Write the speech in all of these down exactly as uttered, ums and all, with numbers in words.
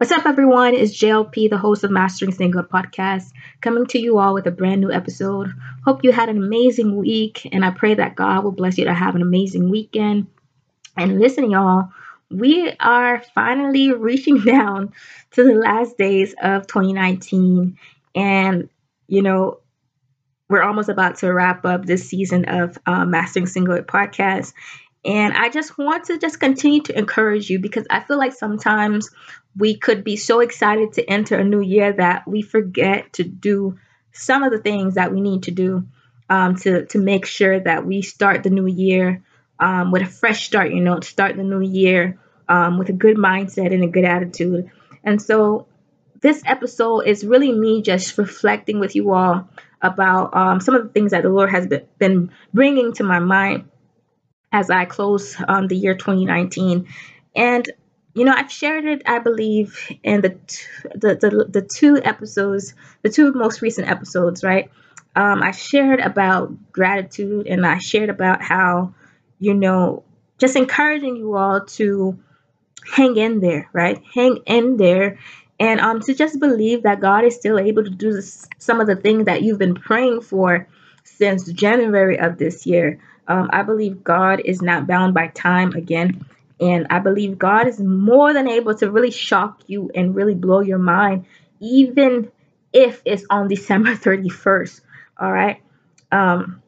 What's up, everyone? It's J L P, the host of Mastering Single Podcast, coming to you all with a brand new episode. Hope you had an amazing week, and I pray that God will bless you to have an amazing weekend. And listen, y'all, we are finally reaching down to the last days of twenty nineteen, and, you know, we're almost about to wrap up this season of uh, Mastering Single Podcast. And I just want to just continue to encourage you, because I feel like sometimes we could be so excited to enter a new year that we forget to do some of the things that we need to do um, to, to make sure that we start the new year um, with a fresh start, you know, to start the new year um, with a good mindset and a good attitude. And so this episode is really me just reflecting with you all about um, some of the things that the Lord has been bringing to my mind as I close um, the year twenty nineteen. And, you know, I've shared it, I believe, in the t- the, the the two episodes, the two most recent episodes, right? Um, I shared about gratitude, and I shared about how, you know, just encouraging you all to hang in there, right? Hang in there. And um, to just believe that God is still able to do this, some of the things that you've been praying for since January of this year. Um, I believe God is not bound by time again. And I believe God is more than able to really shock you and really blow your mind, even if it's on December thirty-first. All right. Um,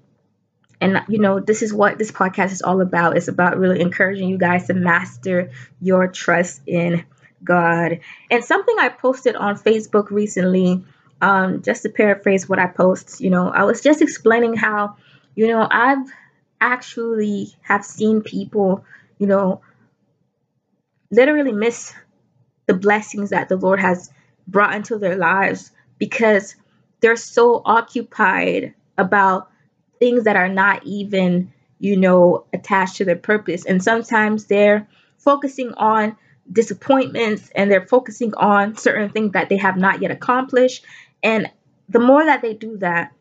and, you know, this is what this podcast is all about. It's about really encouraging you guys to master your trust in God. And something I posted on Facebook recently, um, just to paraphrase what I post, you know, I was just explaining how, you know, I've actually have seen people, you know, literally miss the blessings that the Lord has brought into their lives because they're so occupied about things that are not even, you know, attached to their purpose. And sometimes they're focusing on disappointments, and they're focusing on certain things that they have not yet accomplished. And the more that they do that,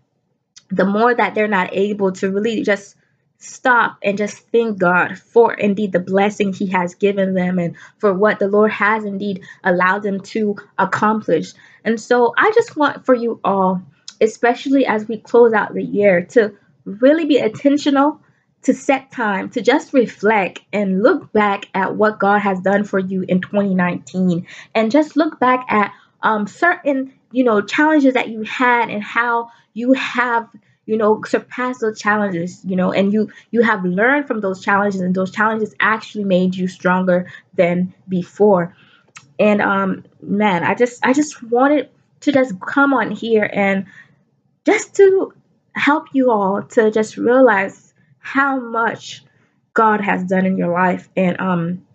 the more that they're not able to really just stop and just thank God for indeed the blessing He has given them and for what the Lord has indeed allowed them to accomplish. And so I just want for you all, especially as we close out the year, to really be intentional, to set time, to just reflect and look back at what God has done for you in twenty nineteen, and just look back at um, certain, you know, challenges that you had and how you have, you know, surpass those challenges, you know, and you you have learned from those challenges, and those challenges actually made you stronger than before. And um, man, I just I just wanted to just come on here and just to help you all to just realize how much God has done in your life, and um,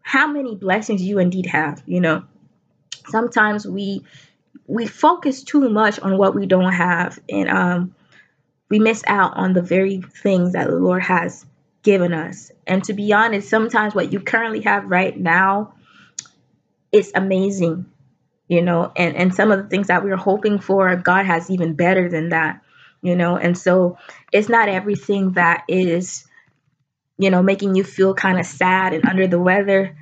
how many blessings you indeed have. You know, sometimes we we focus too much on what we don't have, and um. we miss out on the very things that the Lord has given us. And to be honest, sometimes what you currently have right now is amazing, you know, and, and some of the things that we were hoping for, God has even better than that, you know. And so it's not everything that is, you know, making you feel kind of sad and under the weather.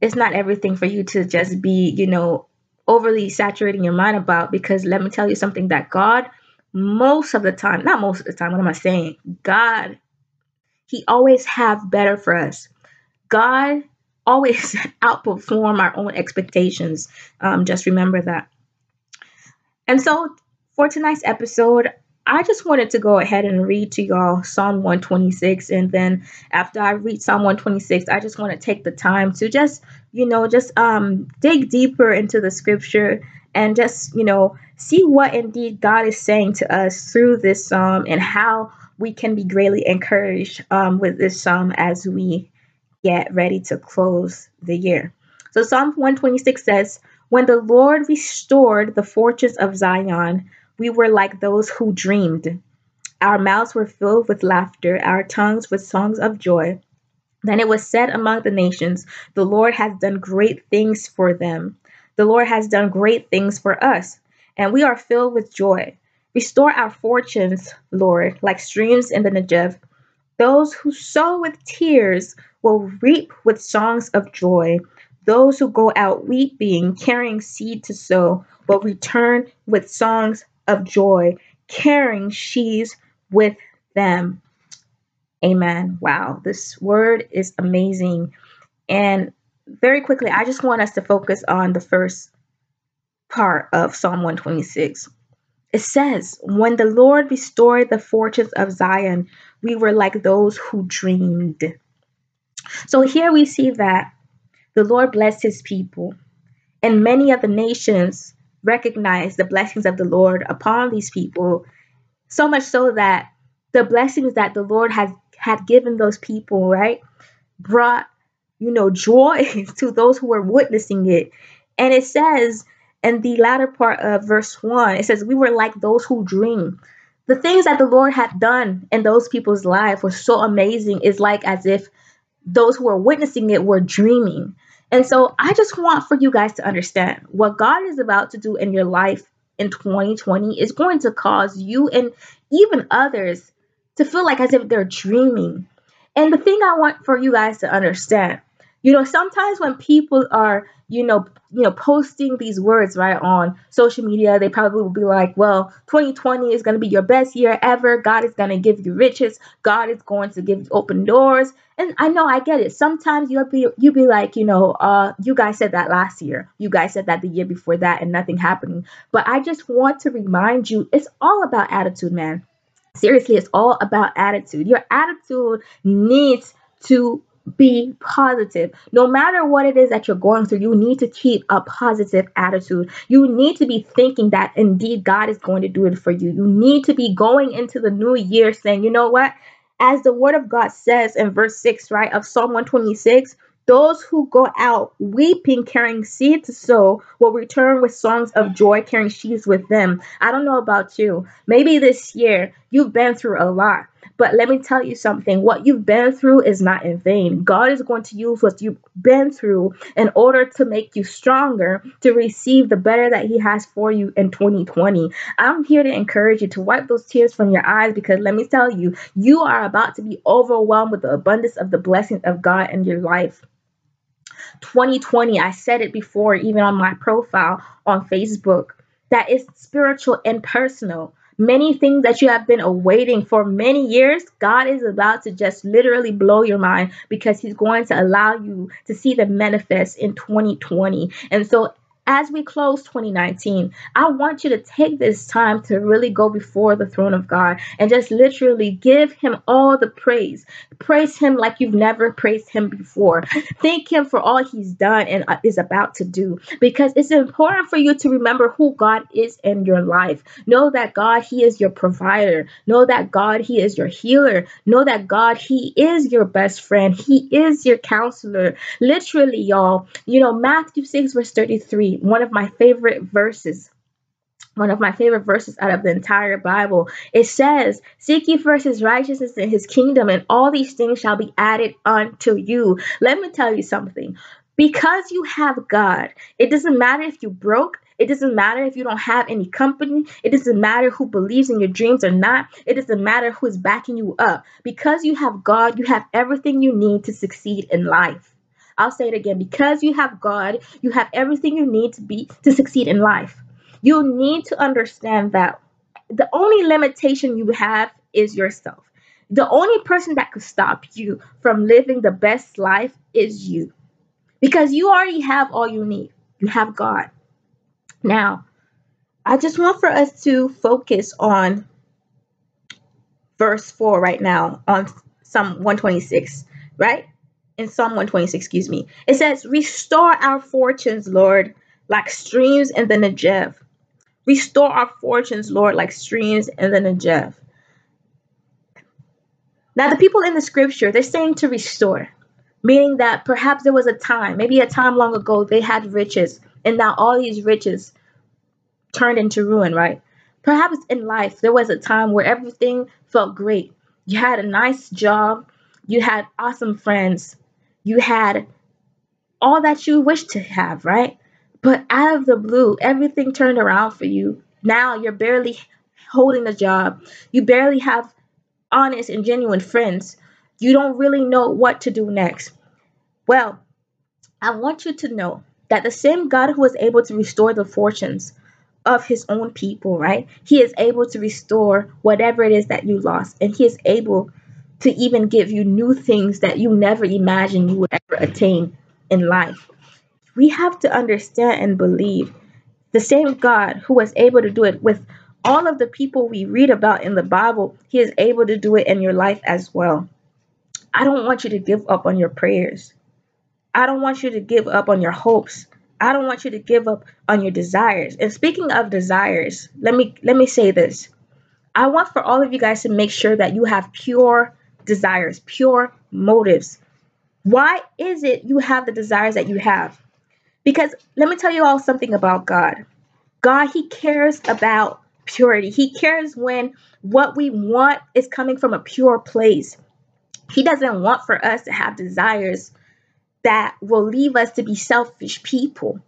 It's not everything for you to just be, you know, overly saturating your mind about, because let me tell you something that God Most of the time, not most of the time, what am I saying? God, He always have better for us. God always outperform our own expectations. Um, just remember that. And so for tonight's episode, I just wanted to go ahead and read to y'all Psalm one twenty-six. And then after I read Psalm one twenty-six, I just want to take the time to just, you know, just um, dig deeper into the scripture and just, you know, see what indeed God is saying to us through this psalm, and how we can be greatly encouraged um, with this psalm as we get ready to close the year. So Psalm one twenty-six says, "When the Lord restored the fortress of Zion, we were like those who dreamed. Our mouths were filled with laughter, our tongues with songs of joy. Then it was said among the nations, the Lord has done great things for them. The Lord has done great things for us, and we are filled with joy. Restore our fortunes, Lord, like streams in the Negev. Those who sow with tears will reap with songs of joy. Those who go out weeping, carrying seed to sow, but return with songs of joy, carrying sheaves with them. Amen. Wow, this word is amazing. And very quickly, I just want us to focus on the first part of Psalm one twenty-six. It says, when the Lord restored the fortunes of Zion, we were like those who dreamed. So here we see that the Lord blessed his people, and many of the nations recognized the blessings of the Lord upon these people, so much so that the blessings that the Lord had, had given those people, right, brought, you know, joy to those who were witnessing it. And it says in the latter part of verse one, it says, we were like those who dream. The things that the Lord had done in those people's lives were so amazing. It's like as if those who were witnessing it were dreaming. And so I just want for you guys to understand what God is about to do in your life in twenty twenty is going to cause you and even others to feel like as if they're dreaming. And the thing I want for you guys to understand, you know, sometimes when people are, you know, you know, posting these words right on social media, they probably will be like, well, twenty twenty is going to be your best year ever. God is going to give you riches. God is going to give you open doors. And I know I get it. Sometimes you'll be you'll be like, you know, uh, you guys said that last year. You guys said that the year before that and nothing happening. But I just want to remind you, it's all about attitude, man. Seriously, it's all about attitude. Your attitude needs to be positive. No matter what it is that you're going through, you need to keep a positive attitude. You need to be thinking that indeed God is going to do it for you. You need to be going into the new year saying, you know what? As the word of God says in verse six, right, of Psalm one twenty-six, those who go out weeping, carrying seed to sow, will return with songs of joy, carrying sheaves with them. I don't know about you. Maybe this year you've been through a lot. But let me tell you something. What you've been through is not in vain. God is going to use what you've been through in order to make you stronger to receive the better that he has for you in twenty twenty. I'm here to encourage you to wipe those tears from your eyes, because let me tell you, you are about to be overwhelmed with the abundance of the blessings of God in your life. twenty twenty, I said it before, even on my profile on Facebook, that it's spiritual and personal. Many things that you have been awaiting for many years, God is about to just literally blow your mind, because he's going to allow you to see them manifest in twenty twenty. And so as we close twenty nineteen, I want you to take this time to really go before the throne of God and just literally give him all the praise. Praise him like you've never praised him before. Thank him for all he's done and is about to do, because it's important for you to remember who God is in your life. Know that God, he is your provider. Know that God, he is your healer. Know that God, he is your best friend. He is your counselor. Literally, y'all, you know, Matthew six verse thirty-three, one of my favorite verses. One of my favorite verses out of the entire Bible. It says, seek ye first his righteousness and his kingdom, and all these things shall be added unto you. Let me tell you something. Because you have God, it doesn't matter if you broke. It doesn't matter if you don't have any company. It doesn't matter who believes in your dreams or not. It doesn't matter who is backing you up. Because you have God, you have everything you need to succeed in life. I'll say it again. Because you have God, you have everything you need to be to succeed in life. You need to understand that the only limitation you have is yourself. The only person that could stop you from living the best life is you, because you already have all you need. You have God. Now, I just want for us to focus on verse four right now on Psalm one twenty-six, right? In Psalm one twenty-six, excuse me. It says, restore our fortunes, Lord, like streams in the Negev. Restore our fortunes, Lord, like streams in the Negev. Now, the people in the scripture, they're saying to restore, meaning that perhaps there was a time, maybe a time long ago, they had riches, and now all these riches turned into ruin, right? Perhaps in life, there was a time where everything felt great. You had a nice job. You had awesome friends. You had all that you wished to have, right? But out of the blue, everything turned around for you. Now you're barely holding a job. You barely have honest and genuine friends. You don't really know what to do next. Well, I want you to know that the same God who is able to restore the fortunes of his own people, right? He is able to restore whatever it is that you lost. And he is able to even give you new things that you never imagined you would ever attain in life. We have to understand and believe the same God who was able to do it with all of the people we read about in the Bible, he is able to do it in your life as well. I don't want you to give up on your prayers. I don't want you to give up on your hopes. I don't want you to give up on your desires. And speaking of desires, let me let me say this. I want for all of you guys to make sure that you have pure desires, pure motives. Why is it you have the desires that you have? Because let me tell you all something about God. God, he cares about purity. He cares when what we want is coming from a pure place. He doesn't want for us to have desires that will leave us to be selfish people.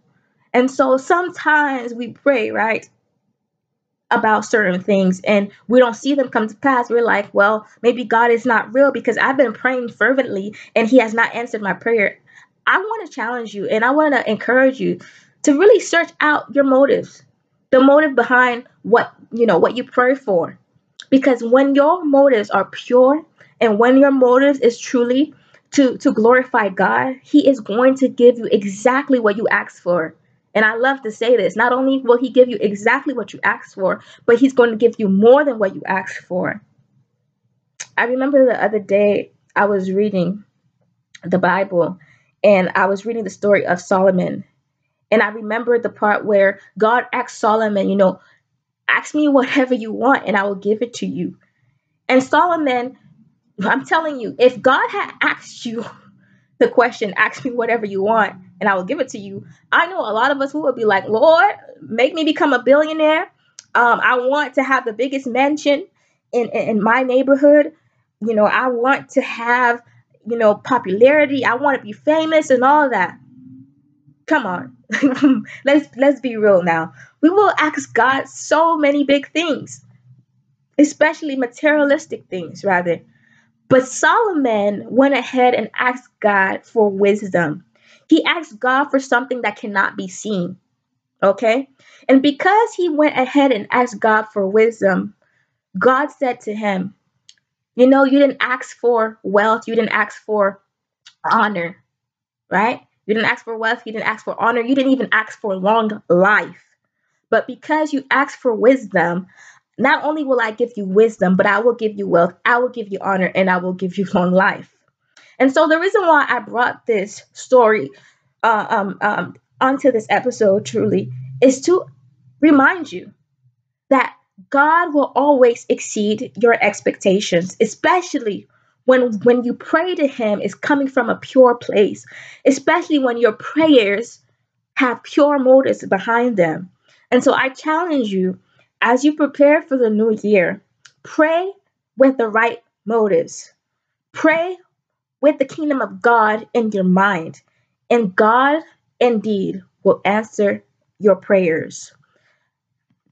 And so sometimes we pray, right, about certain things and we don't see them come to pass. We're like, well, maybe God is not real because I've been praying fervently and he has not answered my prayer. I want to challenge you and I want to encourage you to really search out your motives, the motive behind what, you know, what you pray for. Because when your motives are pure and when your motives is truly To, to glorify God, he is going to give you exactly what you ask for. And I love to say this, not only will he give you exactly what you ask for, but he's going to give you more than what you ask for. I remember the other day I was reading the Bible and I was reading the story of Solomon. And I remember the part where God asked Solomon, you know, ask me whatever you want and I will give it to you. And Solomon, I'm telling you, if God had asked you the question, ask me whatever you want, and I will give it to you. I know a lot of us who would be like, Lord, make me become a billionaire. Um, I want to have the biggest mansion in, in, in my neighborhood. You know, I want to have, you know, popularity. I want to be famous and all that. Come on. let's, let's be real now. We will ask God so many big things, especially materialistic things, rather. But Solomon went ahead and asked God for wisdom. He asked God for something that cannot be seen. Okay? And because he went ahead and asked God for wisdom, God said to him, you know, you didn't ask for wealth. You didn't ask for honor, right? You didn't ask for wealth. You didn't ask for honor. You didn't even ask for long life. But because you asked for wisdom, not only will I give you wisdom, but I will give you wealth, I will give you honor, and I will give you long life. And so the reason why I brought this story uh, um, um, onto this episode truly is to remind you that God will always exceed your expectations, especially when, when you pray to him is coming from a pure place, especially when your prayers have pure motives behind them. And so I challenge you, as you prepare for the new year, pray with the right motives. Pray with the kingdom of God in your mind. And God indeed will answer your prayers.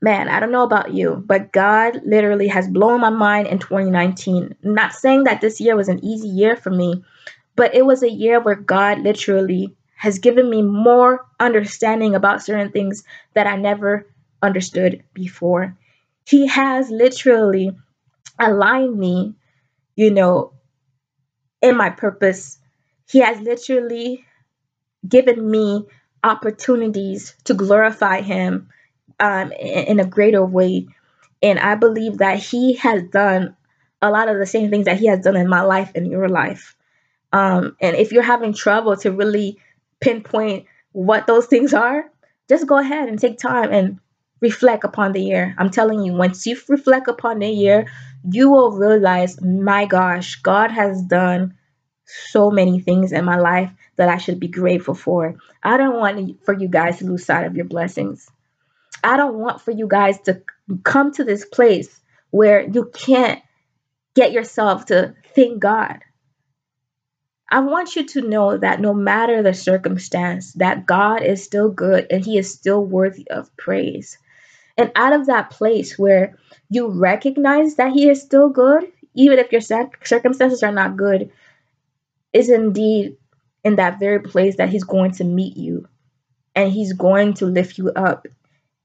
Man, I don't know about you, but God literally has blown my mind in twenty nineteen. I'm not saying that this year was an easy year for me, but it was a year where God literally has given me more understanding about certain things that I never understood before. He has literally aligned me, you know, in my purpose. He has literally given me opportunities to glorify him um, in a greater way. And I believe that he has done a lot of the same things that he has done in my life and your life. Um, and if you're having trouble to really pinpoint what those things are, just go ahead and take time and reflect upon the year. I'm telling you, once you reflect upon the year, you will realize, my gosh, God has done so many things in my life that I should be grateful for. I don't want for you guys to lose sight of your blessings. I don't want for you guys to come to this place where you can't get yourself to thank God. I want you to know that no matter the circumstance, that God is still good and he is still worthy of praise. And out of that place where you recognize that he is still good, even if your circumstances are not good, is indeed in that very place that he's going to meet you, and he's going to lift you up,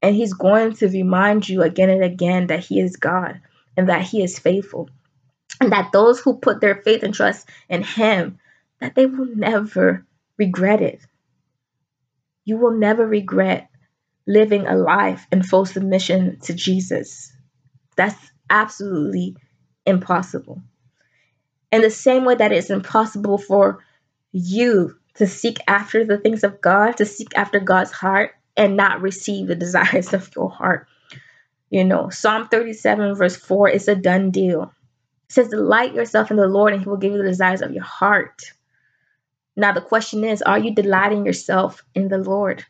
and he's going to remind you again and again that he is God and that he is faithful, and that those who put their faith and trust in him, that they will never regret it. You will never regret living a life in full submission to Jesus. That's absolutely impossible. In the same way that it's impossible for you to seek after the things of God, to seek after God's heart and not receive the desires of your heart. You know, Psalm thirty-seven verse four is a done deal. It says, delight yourself in the Lord and he will give you the desires of your heart. Now, the question is, are you delighting yourself in the Lord?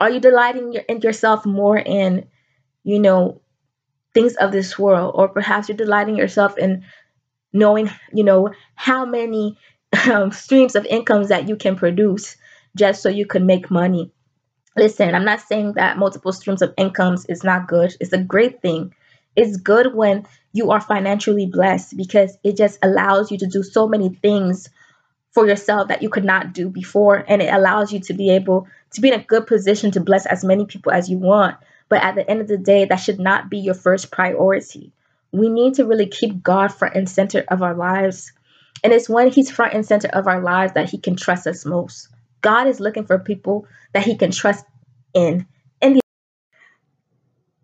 Are you delighting your, in yourself more in, you know, things of this world? Or perhaps you're delighting yourself in knowing, you know, how many um, streams of incomes that you can produce just so you can make money. Listen, I'm not saying that multiple streams of incomes is not good. It's a great thing. It's good when you are financially blessed, because it just allows you to do so many things for yourself that you could not do before. And it allows you to be able to be in a good position to bless as many people as you want. But at the end of the day, that should not be your first priority. We need to really keep God front and center of our lives. And it's when he's front and center of our lives that he can trust us most. God is looking for people that he can trust in. in the-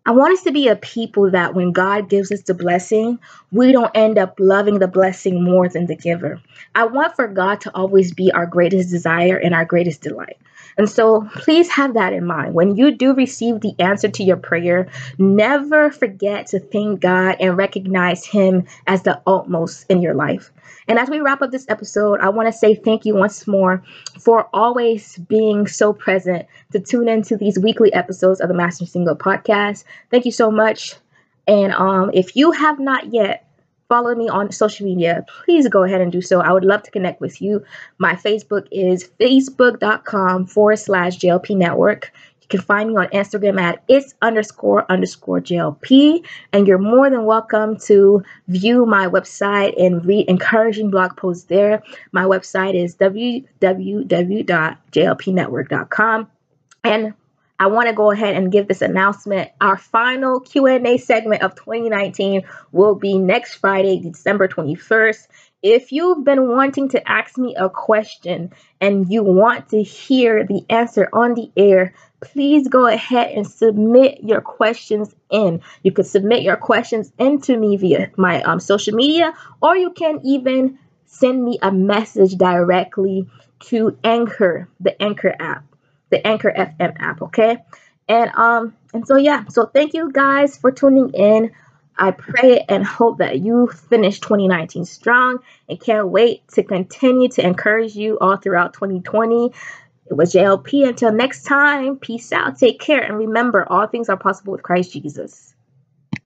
I want us to be a people that when God gives us the blessing, we don't end up loving the blessing more than the giver. I want for God to always be our greatest desire and our greatest delight. And so please have that in mind. When you do receive the answer to your prayer, never forget to thank God and recognize him as the utmost in your life. And as we wrap up this episode, I want to say thank you once more for always being so present to tune into these weekly episodes of the Mastering Single Podcast. Thank you so much. And um, if you have not yet follow me on social media, please go ahead and do so. I would love to connect with you. My Facebook is facebook.com forward slash JLP network. You can find me on Instagram at it's underscore underscore JLP. And you're more than welcome to view my website and read encouraging blog posts there. My website is w w w dot j l p network dot com. And I want to go ahead and give this announcement. Our final Q and A segment of twenty nineteen will be next Friday, December twenty-first. If you've been wanting to ask me a question and you want to hear the answer on the air, please go ahead and submit your questions in. You can submit your questions into me via my um, social media, or you can even send me a message directly to Anchor, the Anchor app. The Anchor F M app, okay? And um, and so yeah, so thank you guys for tuning in. I pray and hope that you finish twenty nineteen strong, and can't wait to continue to encourage you all throughout twenty twenty. It was J L P. Until next time, peace out, take care, and remember, all things are possible with Christ Jesus.